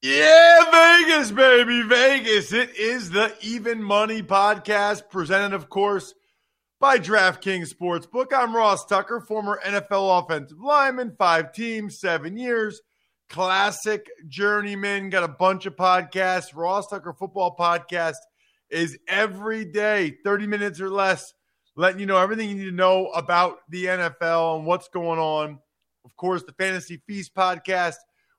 Yeah, Vegas, baby, Vegas. It is the Even Money Podcast, presented, of course, by DraftKings Sportsbook. I'm Ross Tucker, former NFL offensive lineman, 5 teams, 7 years. Classic journeyman, got a bunch of podcasts. Ross Tucker Football Podcast is every day, 30 minutes or less, letting you know everything you need to know about the NFL and what's going on. Of course, the Fantasy Feast Podcast,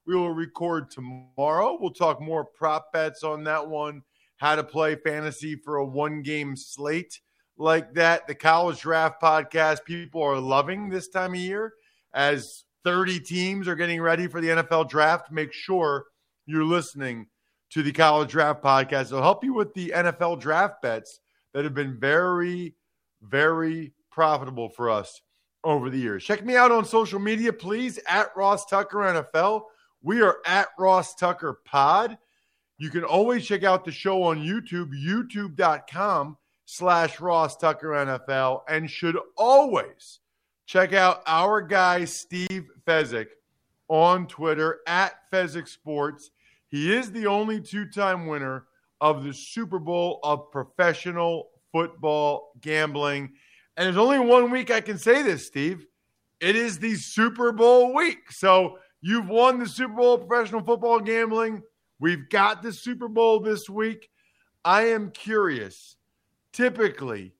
we will record tomorrow. We'll talk more prop bets on that one, how to play fantasy for a 1-game slate like that. The College Draft Podcast, people are loving this time of year as 30 teams are getting ready for the NFL Draft. Make sure you're listening to the College Draft Podcast. It'll help you with the NFL draft bets that have been very, very profitable for us over the years. Check me out on social media, please, at Ross Tucker NFL. We are at Ross Tucker Pod. You can always check out the show on YouTube, youtube.com/Ross Tucker NFL, and should always check out our guy, Steve Fezzik, on Twitter, at Fezzik Sports. He is the only 2-time winner of the Super Bowl of professional football gambling. And there's only one week I can say this, Steve. It is the Super Bowl week. So you've won the Super Bowl of professional football gambling. We've got the Super Bowl this week. I am curious, typically,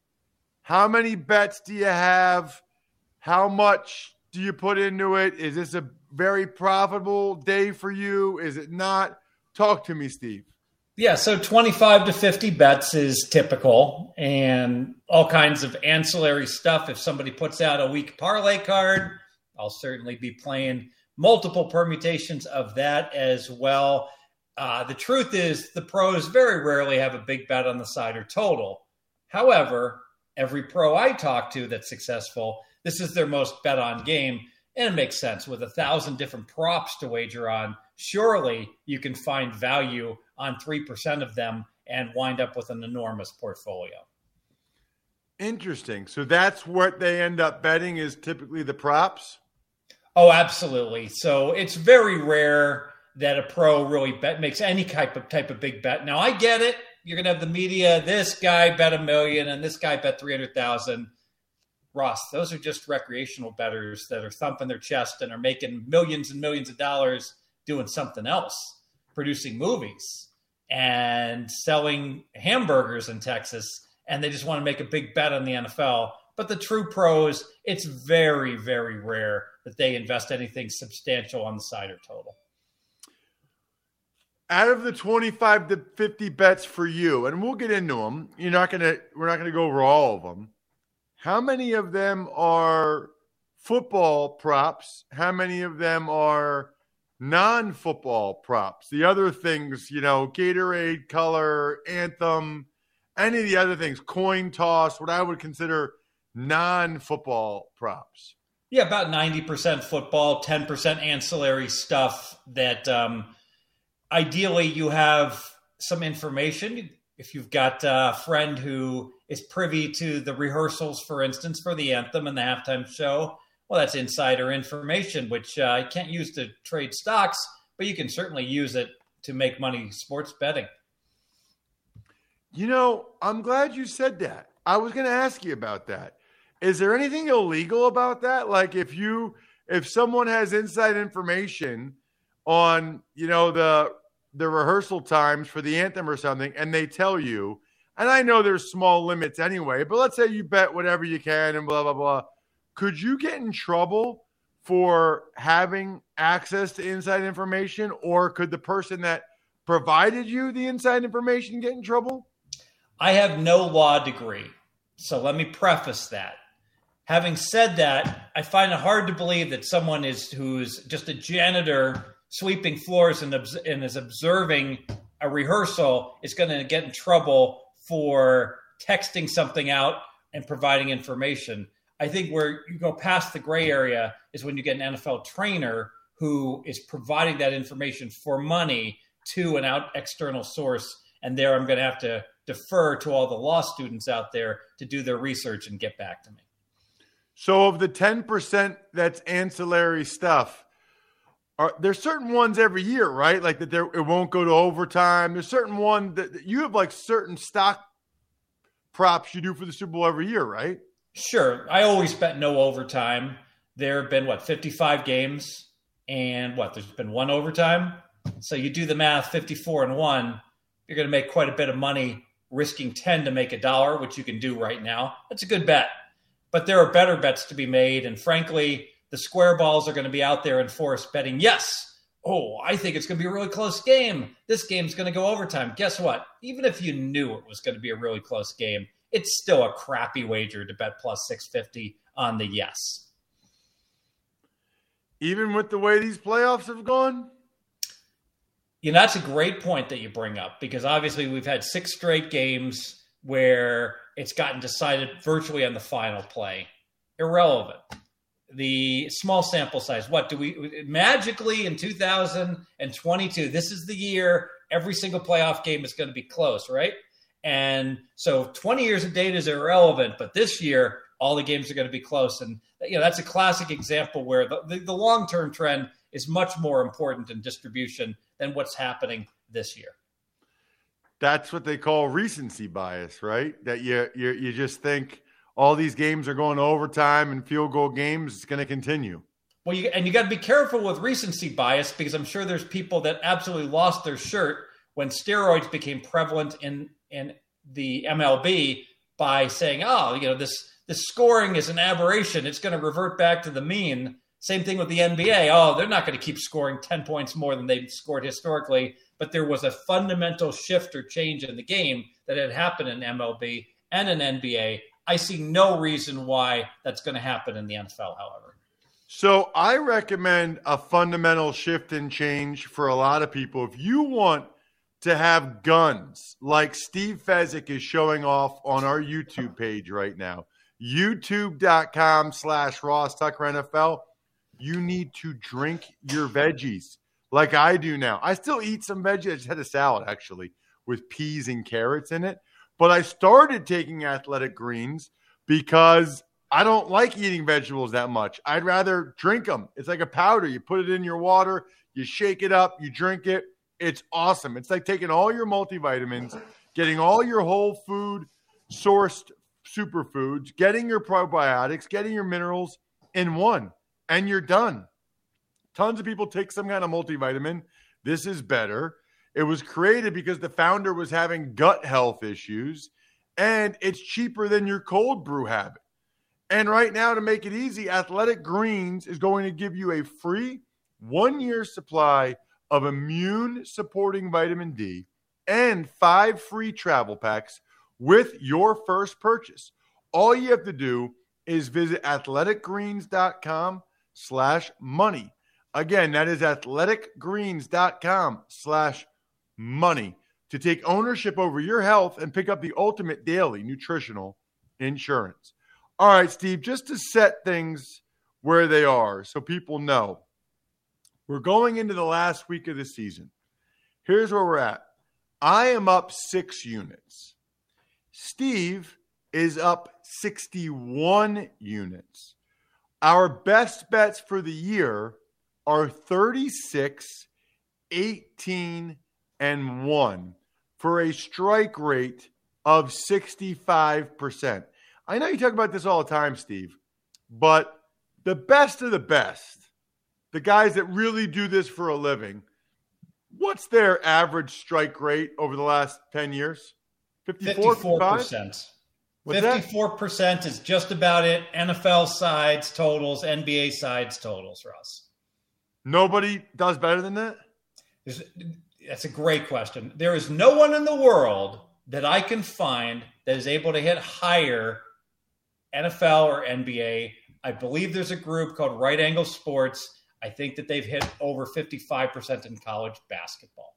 how many bets do you have? How much do you put into it? Is this a very profitable day for you? Is it not? Talk to me, Steve. Yeah, so 25 to 50 bets is typical, and all kinds of ancillary stuff. If somebody puts out a weak parlay card, I'll certainly be playing multiple permutations of that as well. The truth is the pros very rarely have a big bet on the side or total. However, every pro I talk to that's successful, this is their most bet on game, and it makes sense. With 1,000 different props to wager on, surely you can find value on 3% of them and wind up with an enormous portfolio. Interesting. So that's what they end up betting is typically the props? Oh, absolutely. So it's very rare that a pro really makes any type of big bet. Now, I get it. You're going to have the media, this guy bet $1 million and this guy bet 300,000. Ross, those are just recreational bettors that are thumping their chest and are making millions and millions of dollars doing something else, producing movies and selling hamburgers in Texas, and they just want to make a big bet on the NFL. But the true pros, it's very, very rare that they invest anything substantial on the side or total. Out of the 25 to 50 bets for you, and we'll get into them, we're not going to go over all of them. How many of them are football props? How many of them are non-football props? The other things, Gatorade, color, anthem, any of the other things, coin toss, what I would consider non-football props. Yeah, about 90% football, 10% ancillary stuff that ideally you have some information. if you've got a friend who is privy to the rehearsals, for instance, for the anthem and the halftime show, well, that's insider information, which I can't use to trade stocks, but you can certainly use it to make money sports betting. You know, I'm glad you said that. I was going to ask you about that. Is there anything illegal about that? Like if someone has inside information on, you know, the rehearsal times for the anthem or something, and they tell you, and I know there's small limits anyway, but let's say you bet whatever you can and blah, blah, blah. Could you get in trouble for having access to inside information, or could the person that provided you the inside information get in trouble? I have no law degree, so let me preface that. Having said that, I find it hard to believe that someone who's just a janitor sweeping floors and is observing a rehearsal is going to get in trouble for texting something out and providing information. I think where you go past the gray area is when you get an NFL trainer who is providing that information for money to an external source. And there I'm going to have to defer to all the law students out there to do their research and get back to me. So of the 10% that's ancillary stuff, there's certain ones every year, right? Like that it won't go to overtime. There's certain one that you have, like certain stock props you do for the Super Bowl every year, right? Sure. I always bet no overtime. There have been, 55 games and there's been one overtime. So you do the math, 54-1, you're going to make quite a bit of money risking 10 to make $1, which you can do right now. That's a good bet. But there are better bets to be made. And frankly, the square balls are going to be out there and force betting. Yes. Oh, I think it's going to be a really close game. This game's going to go overtime. Guess what? Even if you knew it was going to be a really close game, it's still a crappy wager to bet plus 650 on the yes. Even with the way these playoffs have gone? You know, that's a great point that you bring up, because obviously we've had 6 straight games where it's gotten decided virtually on the final play. Irrelevant. The small sample size. What do we magically in 2022? This is the year every single playoff game is going to be close, right? And so 20 years of data is irrelevant, but this year, all the games are going to be close. And, you know, that's a classic example where the long-term trend is much more important in distribution than what's happening this year. That's what they call recency bias, right? That you just think all these games are going to overtime and field goal games, it's going to continue. Well, you got to be careful with recency bias, because I'm sure there's people that absolutely lost their shirt when steroids became prevalent in the MLB by saying, oh, you know, this scoring is an aberration. It's going to revert back to the mean. Same thing with the NBA. Oh, they're not going to keep scoring 10 points more than they've scored historically. But there was a fundamental shift or change in the game that had happened in MLB and in NBA. I see no reason why that's going to happen in the NFL, however. So I recommend a fundamental shift and change for a lot of people. If you want to have guns like Steve Fezzik is showing off on our YouTube page right now, youtube.com/RossTuckerNFL. You need to drink your veggies like I do now. I still eat some veggies. I just had a salad, actually, with peas and carrots in it. But I started taking Athletic Greens because I don't like eating vegetables that much. I'd rather drink them. It's like a powder. You put it in your water, you shake it up, you drink it. It's awesome. It's like taking all your multivitamins, getting all your whole food sourced superfoods, getting your probiotics, getting your minerals in one, and you're done. Tons of people take some kind of multivitamin. This is better. It was created because the founder was having gut health issues, and it's cheaper than your cold brew habit. And right now, to make it easy, Athletic Greens is going to give you a free 1-year supply of immune-supporting vitamin D and 5 free travel packs with your first purchase. All you have to do is visit athleticgreens.com/money. Again, that is athleticgreens.com/money to take ownership over your health and pick up the ultimate daily nutritional insurance. All right, Steve, just to set things where they are so people know, we're going into the last week of the season. Here's where we're at. I am up 6 units. Steve is up 61 units. Our best bets for the year are 36, 18, and 1 for a strike rate of 65%. I know you talk about this all the time, Steve, but the best of the best, the guys that really do this for a living, what's their average strike rate over the last 10 years? 54%. 54% is just about it. NFL sides totals, NBA sides totals, Ross. Nobody does better than that? That's a great question. There is no one in the world that I can find that is able to hit higher NFL or NBA. I believe there's a group called Right Angle Sports. I think that they've hit over 55% in college basketball.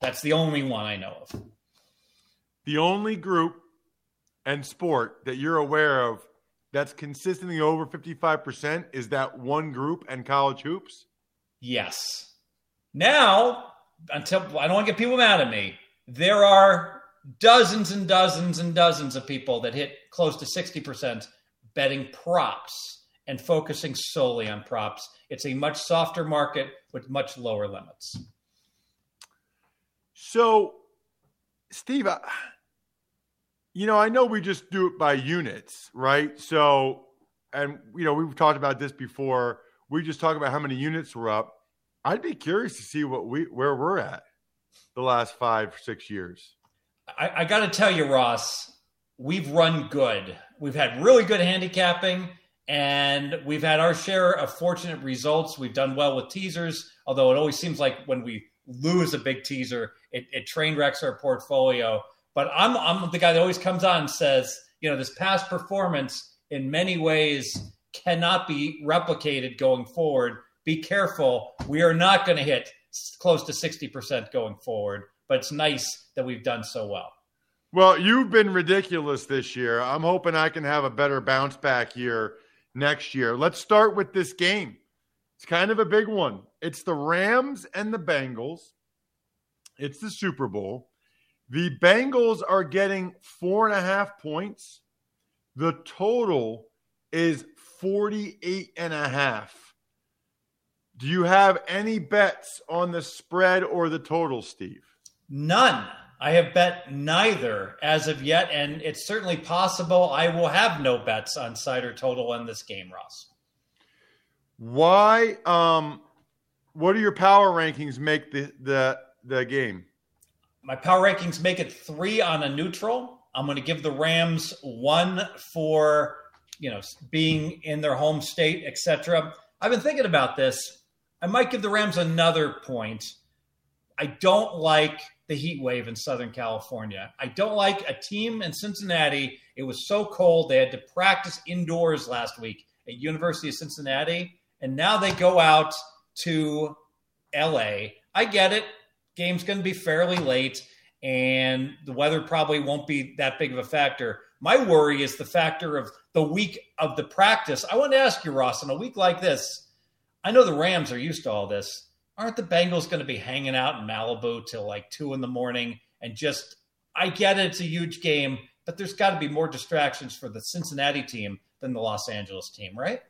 That's the only one I know of. The only group and sport that you're aware of that's consistently over 55% is that one group and college hoops? Yes. Now, until I don't want to get people mad at me, there are dozens and dozens and dozens of people that hit close to 60% betting props and focusing solely on props. It's a much softer market with much lower limits. So, Steve, I know we just do it by units, right? So, and, we've talked about this before. We just talk about how many units were up. I'd be curious to see where we're at the last 5 or 6 years. I got to tell you, Ross, we've run good. We've had really good handicapping, and we've had our share of fortunate results. We've done well with teasers, although it always seems like when we lose a big teaser, it train wrecks our portfolio. But I'm the guy that always comes on and says, this past performance in many ways cannot be replicated going forward. Be careful. We are not going to hit close to 60% going forward, but it's nice that we've done so well. Well, you've been ridiculous this year. I'm hoping I can have a better bounce back year next year. Let's start with this game. It's kind of a big one. It's the Rams and the Bengals. It's the Super Bowl. The Bengals are getting 4.5 points. The total is 48.5. Do you have any bets on the spread or the total, Steve? None. I have bet neither as of yet, and it's certainly possible I will have no bets on side or total in this game, Ross. Why? What do your power rankings make the game? My power rankings make it 3 on a neutral. I'm going to give the Rams 1 for, being in their home state, etc. I've been thinking about this. I might give the Rams another point. I don't like the heat wave in Southern California. I don't like a team in Cincinnati. It was so cold. They had to practice indoors last week at University of Cincinnati, and now they go out to L.A. I get it. Game's going to be fairly late, and the weather probably won't be that big of a factor. My worry is the factor of the week of the practice. I want to ask you, Ross, on a week like this, I know the Rams are used to all this. Aren't the Bengals going to be hanging out in Malibu till like 2 a.m. and just, I get it, it's a huge game, but there's got to be more distractions for the Cincinnati team than the Los Angeles team, right?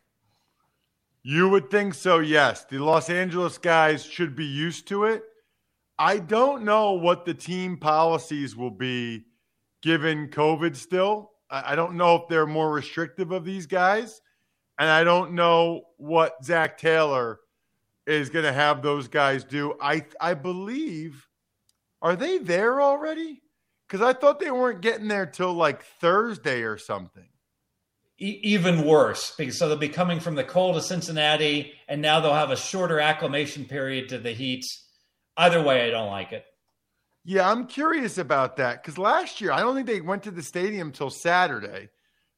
You would think so, yes. The Los Angeles guys should be used to it. I don't know what the team policies will be given COVID still. I don't know if they're more restrictive of these guys, and I don't know what Zach Taylor is going to have those guys do. I believe, are they there already? Because I thought they weren't getting there till like Thursday or something. Even worse, because so they'll be coming from the cold of Cincinnati, and now they'll have a shorter acclimation period to the heat. Either way, I don't like it. Yeah, I'm curious about that because last year, I don't think they went to the stadium till Saturday.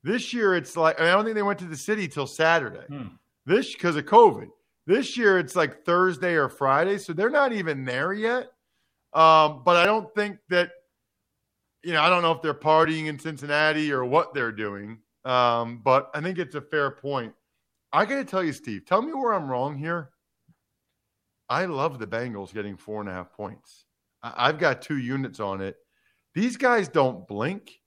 This year, it's like, I don't think they went to the city till Saturday. This because of COVID. This year, it's like Thursday or Friday, so they're not even there yet. But I don't think that, I don't know if they're partying in Cincinnati or what they're doing. But I think it's a fair point. I got to tell you, Steve, tell me where I'm wrong here. I love the Bengals getting 4.5 points. I've got 2 units on it. These guys don't blink.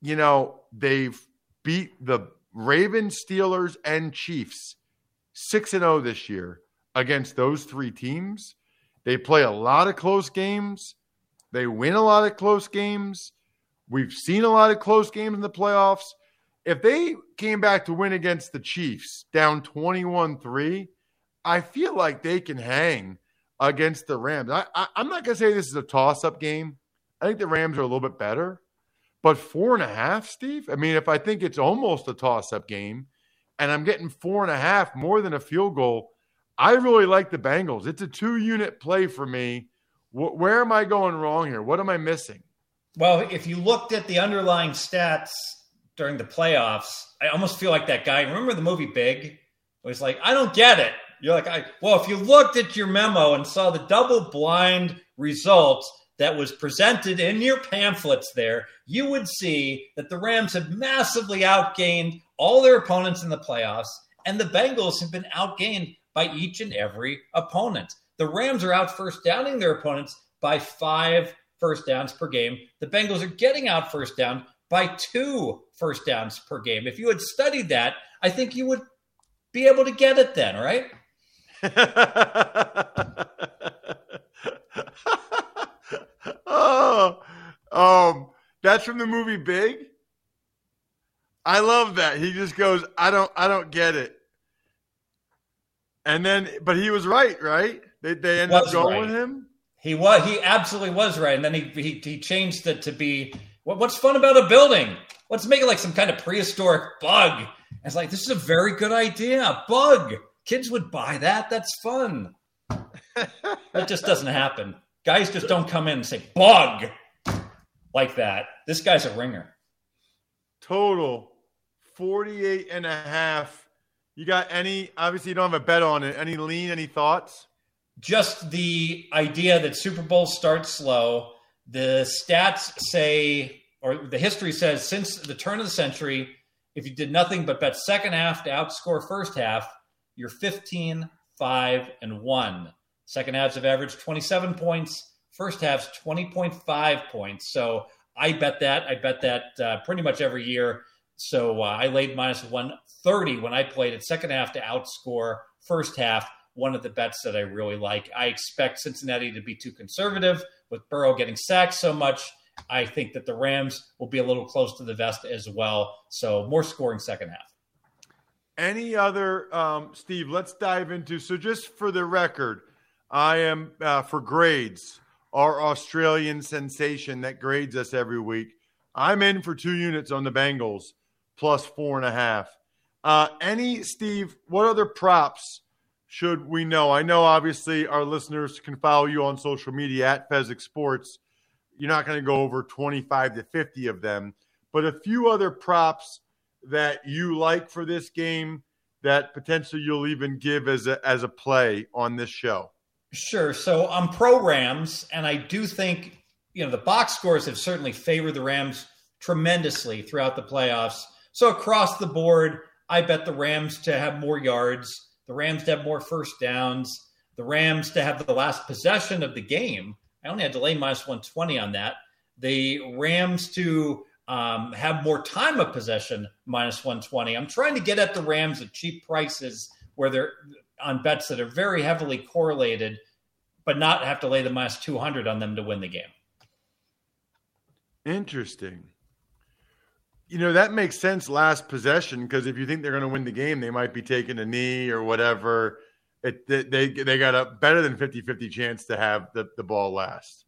You know, they've beat the Ravens, Steelers, and Chiefs 6-0 this year against those 3 teams. They play a lot of close games. They win a lot of close games. We've seen a lot of close games in the playoffs. If they came back to win against the Chiefs down 21-3, I feel like they can hang against the Rams. I'm not going to say this is a toss-up game. I think the Rams are a little bit better. But 4.5, Steve? I mean, if I think it's almost a toss-up game and I'm getting 4.5 more than a field goal, I really like the Bengals. It's a 2-unit play for me. Where am I going wrong here? What am I missing? Well, if you looked at the underlying stats during the playoffs, I almost feel like that guy. Remember the movie Big? It was like, I don't get it. You're like, well, if you looked at your memo and saw the double-blind results that was presented in your pamphlets there, you would see that the Rams have massively outgained all their opponents in the playoffs, and the Bengals have been outgained by each and every opponent. The Rams are out first downing their opponents by 5 first downs per game. The Bengals are getting out first down by 2 first downs per game. If you had studied that, I think you would be able to get it then, right? That's from the movie Big. I love that. He just goes, I don't get it. And then, but he was right, right? They ended up going with him. He absolutely was right. And then he changed it to be, what's fun about a building? Let's make it like some kind of prehistoric bug. And it's like, this is a very good idea. A bug. Kids would buy that. That's fun. That just doesn't happen. Guys just don't come in and say bug like that. This guy's a ringer. Total 48.5. You got any, obviously you don't have a bet on it. Any lean, any thoughts? Just the idea that Super Bowls start slow. The stats say, or the history says, since the turn of the century, if you did nothing but bet second half to outscore first half, you're 15-5-1. Second halves have averaged 27 points. First halves, 20.5 points. So I bet that. Pretty much every year. So I laid minus 130 when I played it second half to outscore first half. One of the bets that I really like. I expect Cincinnati to be too conservative with Burrow getting sacked so much. I think that the Rams will be a little close to the vest as well. So more scoring second half. Any other, Steve, let's dive into. So just for the record, I am, for grades, our Australian sensation that grades us every week. I'm in for 2 units on the Bengals, plus 4.5. Steve, what other props should we know? I know, obviously, our listeners can follow you on social media at Fezzik Sports. You're not going to go over 25 to 50 of them. But a few other props that you like for this game that potentially you'll even give as a play on this show. Sure. So I'm pro Rams, and I do think the box scores have certainly favored the Rams tremendously throughout the playoffs. So across the board, I bet the Rams to have more yards, the Rams to have more first downs, the Rams to have the last possession of the game. I only had to lay minus 120 on that. The Rams to have more time of possession, minus 120. I'm trying to get at the Rams at cheap prices where they're on bets that are very heavily correlated, but not have to lay the minus 200 on them to win the game. Interesting. That makes sense, last possession, because if you think they're going to win the game, they might be taking a knee or whatever. They got a better than 50-50 chance to have the ball last.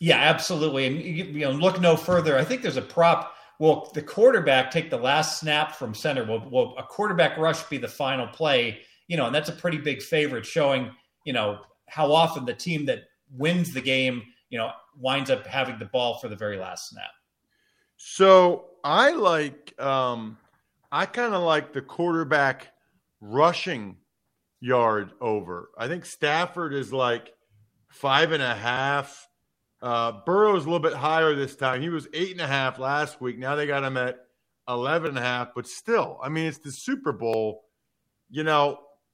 Yeah, absolutely. And look no further. I think there's a prop. Will the quarterback take the last snap from center? Will a quarterback rush be the final play? And that's a pretty big favorite, showing, how often the team that wins the game, winds up having the ball for the very last snap. So I like, I kind of like the quarterback rushing yard over. I think Stafford is like 5.5. Burrow's a little bit higher this time. He was 8.5 last week. Now they got him at 11.5, but still, it's the Super Bowl.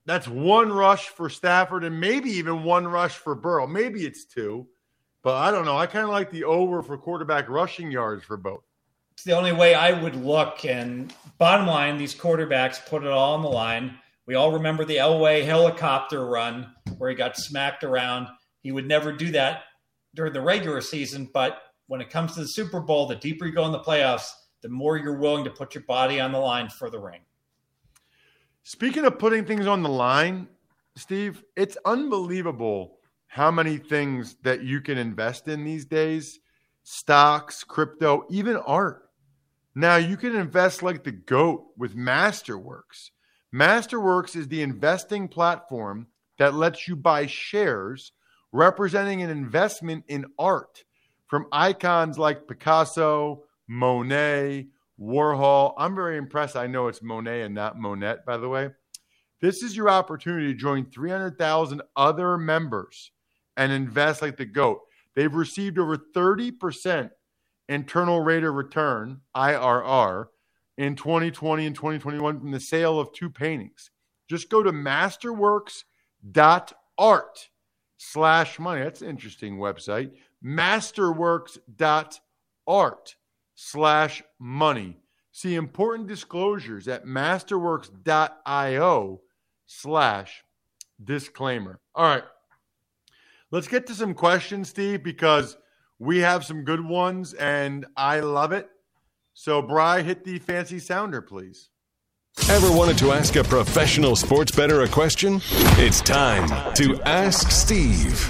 That's one rush for Stafford and maybe even one rush for Burrow. Maybe it's two, but I don't know. I kind of like the over for quarterback rushing yards for both. It's the only way I would look. And bottom line, these quarterbacks put it all on the line. We all remember the Elway helicopter run where he got smacked around. He would never do that during the regular season, but when it comes to the Super Bowl, the deeper you go in the playoffs, the more you're willing to put your body on the line for the ring. Speaking of putting things on the line, Steve, it's unbelievable how many things that you can invest in these days. Stocks, crypto, even art. Now you can invest like the GOAT with Masterworks. Masterworks is the investing platform that lets you buy shares representing an investment in art from icons like Picasso, Monet, Warhol. I'm very impressed. I know it's Monet and not Monet, by the way. This is your opportunity to join 300,000 other members and invest like the GOAT. They've received over 30% internal rate of return, IRR, in 2020 and 2021 from the sale of two paintings. Just go to masterworks.art/money. That's an interesting website. Masterworks.art/money. See important disclosures at masterworks.io/disclaimer. All right. Let's get to some questions, Steve, because we have some good ones and I love it. So, Bri, hit the fancy sounder, please. Ever wanted to ask a professional sports bettor a question? It's time to Ask Steve.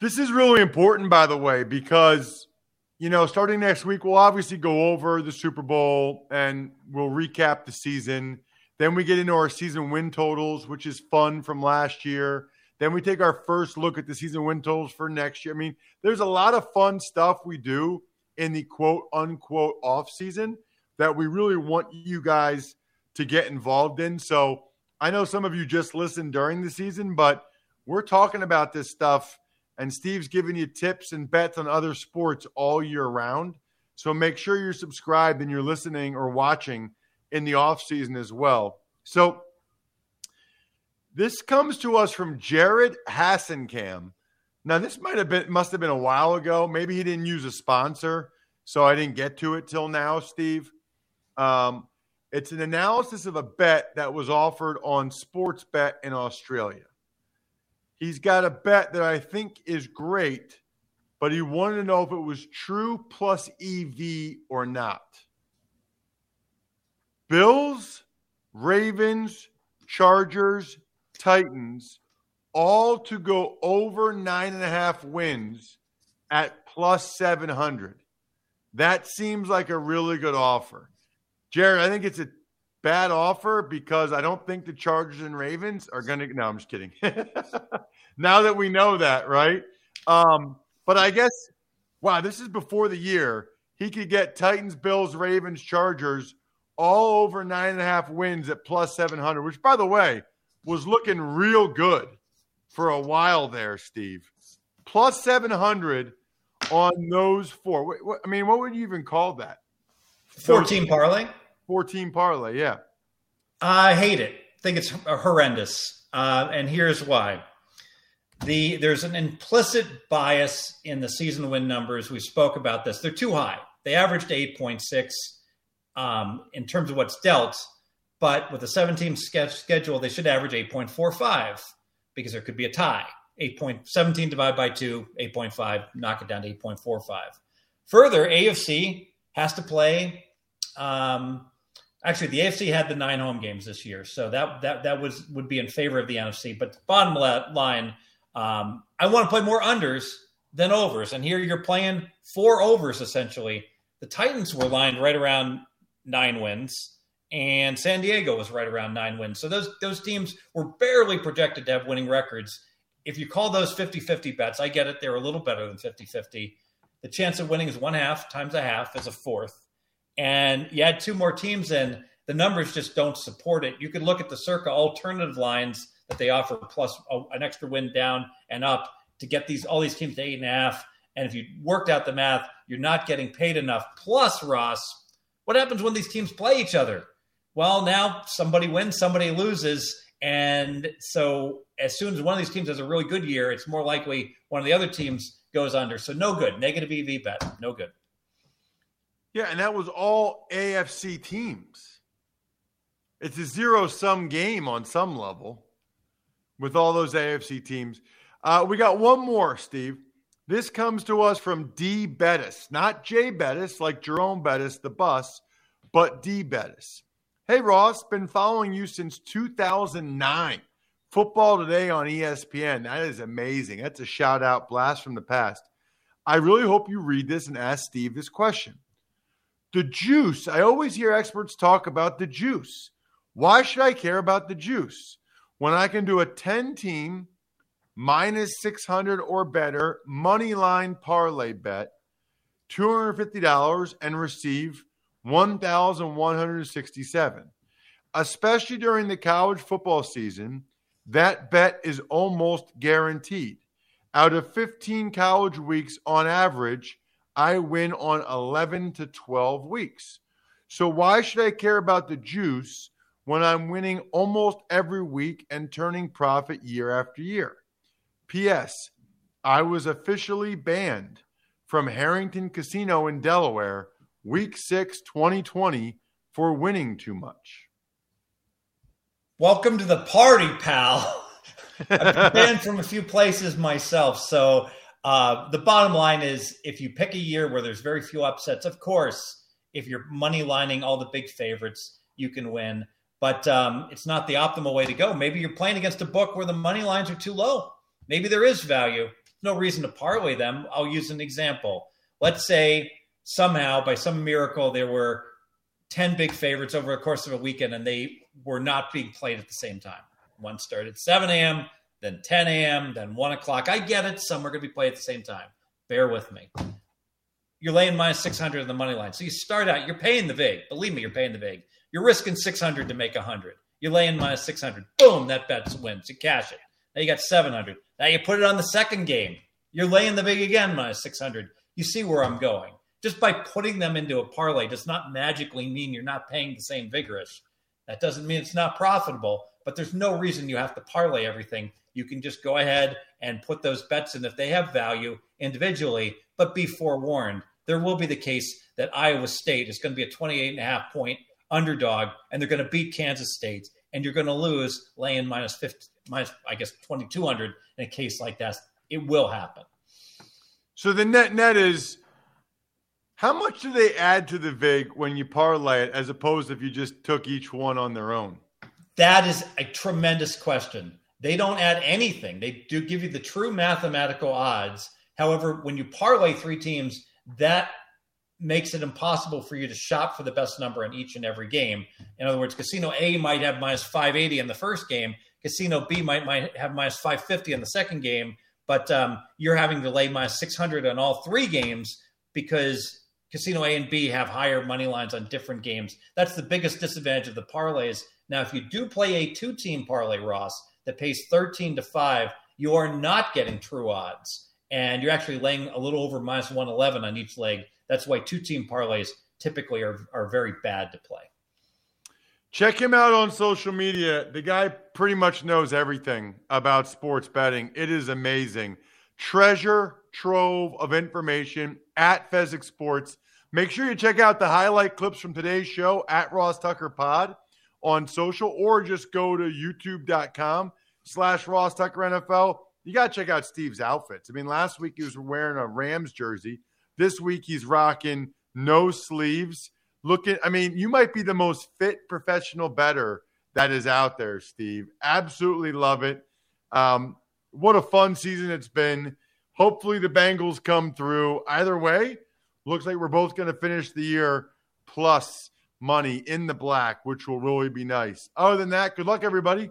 This is really important, by the way, because, you know, starting next week, we'll obviously go over the Super Bowl and we'll recap the season. Then we get into our season win totals, which is fun from last year. Then we take our first look at the season win totals for next year. I mean, there's a lot of fun stuff we do in the quote unquote off season that we really want you guys to get involved in. So I know some of you just listened during the season, but we're talking about this stuff. And Steve's giving you tips and bets on other sports all year round. So make sure you're subscribed and you're listening or watching in the off season as well. So this comes to us from Jared Hassenkam. Now this must have been a while ago. Maybe he didn't use a sponsor, so I didn't get to it till now, Steve. It's an analysis of a bet that was offered on Sportsbet in Australia. He's got a bet that I think is great, but he wanted to know if it was true plus EV or not. Bills, Ravens, Chargers, Titans, all to go over 9.5 wins at plus 700. That seems like a really good offer. Jared, I think it's a bad offer because I don't think the Chargers and Ravens are going to – no, I'm just kidding. Now that we know that, right? But I guess, wow, this is before the year. He could get Titans, Bills, Ravens, Chargers all over 9.5 wins at plus 700, which, by the way, was looking real good for a while there, Steve. Plus 700 on those four. I mean, what would you even call that? 14 parlay? 14 parlay, yeah. I hate it. I think it's horrendous. And here's why. There's an implicit bias in the season win numbers. We spoke about this. They're too high. They averaged 8.6 in terms of what's dealt. But with a 7-team schedule, they should average 8.45 because there could be a tie. 17 divided by 2, 8.5, knock it down to 8.45. Further, AFC has to play actually, the AFC had the 9 home games this year, so that would be in favor of the NFC. But the bottom line, I want to play more unders than overs, and here you're playing 4 overs essentially. The Titans were lined right around 9 wins, and San Diego was right around 9 wins. So those teams were barely projected to have winning records. If you call those 50-50 bets, I get it. They're a little better than 50-50. The chance of winning is 1/2 times a half is a fourth. And you add 2 more teams in, the numbers just don't support it. You could look at the Circa alternative lines that they offer, plus an extra win down and up to get all these teams to 8.5. And if you worked out the math, you're not getting paid enough. Plus, Ross, what happens when these teams play each other? well, now somebody wins, somebody loses. And so as soon as one of these teams has a really good year, it's more likely one of the other teams goes under. So no good. Negative EV bet. No good. Yeah, and that was all AFC teams. It's a zero-sum game on some level with all those AFC teams. We got one more, Steve. This comes to us from D. Bettis, not J. Bettis, like Jerome Bettis, the bus, but D. Bettis. Hey, Ross, been following you since 2009. Football Today on ESPN. That is amazing. That's a shout-out blast from the past. I really hope you read this and ask Steve this question. The juice. I always hear experts talk about the juice. Why should I care about the juice when I can do a 10-team minus 600 or better money line parlay bet, $250, and receive 1,167. Especially during the college football season, that bet is almost guaranteed. Out of 15 college weeks on average, I win on 11 to 12 weeks. So why should I care about the juice when I'm winning almost every week and turning profit year after year? P.S. I was officially banned from Harrington Casino in Delaware week 6, 2020 for winning too much. Welcome to the party, pal. I've been from a few places myself. So the bottom line is, if you pick a year where there's very few upsets, of course, if you're money lining all the big favorites, you can win. But it's not the optimal way to go. Maybe you're playing against a book where the money lines are too low. Maybe there is value. No reason to parlay them. I'll use an example. Let's say somehow, by some miracle, there were 10 big favorites over the course of a weekend, and they were not being played at the same time. One started at 7 a.m., then 10 a.m., then 1 o'clock. I get it. Some are going to be played at the same time. Bear with me. You're laying minus 600 on the money line. So you start out, you're paying the vig. Believe me, you're paying the vig. You're risking 600 to make 100. You're laying minus 600. Boom, that bet wins. You cash it. Now you got 700. Now you put it on the second game. You're laying the vig again minus 600. You see where I'm going. Just by putting them into a parlay does not magically mean you're not paying the same vigorish. That doesn't mean it's not profitable, but there's no reason you have to parlay everything. You can just go ahead and put those bets in if they have value individually, but be forewarned. There will be the case that Iowa State is going to be a 28.5-point underdog, and they're going to beat Kansas State, and you're going to lose laying minus 50, minus, I guess, 2,200 in a case like that. It will happen. So the net is, how much do they add to the vig when you parlay it, as opposed to if you just took each one on their own? That is a tremendous question. They don't add anything. They do give you the true mathematical odds. However, when you parlay three teams, that makes it impossible for you to shop for the best number in each and every game. In other words, Casino A might have minus 580 in the first game. Casino B might have minus 550 in the second game. But you're having to lay minus 600 on all three games because Casino A and B have higher money lines on different games. That's the biggest disadvantage of the parlays. Now, if you do play a two-team parlay, Ross, that pays 13 to 5, you are not getting true odds. And you're actually laying a little over minus 111 on each leg. That's why two-team parlays typically are very bad to play. Check him out on social media. The guy pretty much knows everything about sports betting. It is amazing. Treasure trove of information at Fezzik Sports. Make sure you check out the highlight clips from today's show at Ross Tucker Pod on social, or just go to youtube.com/RossTuckerNFL. You got to check out Steve's outfits. I mean, last week he was wearing a Rams jersey. This week he's rocking no sleeves. Looking, I mean, you might be the most fit professional bettor that is out there, Steve. Absolutely love it. What a fun season it's been. Hopefully the Bengals come through. Either way, looks like we're both going to finish the year plus money in the black, which will really be nice. Other than that, good luck, everybody.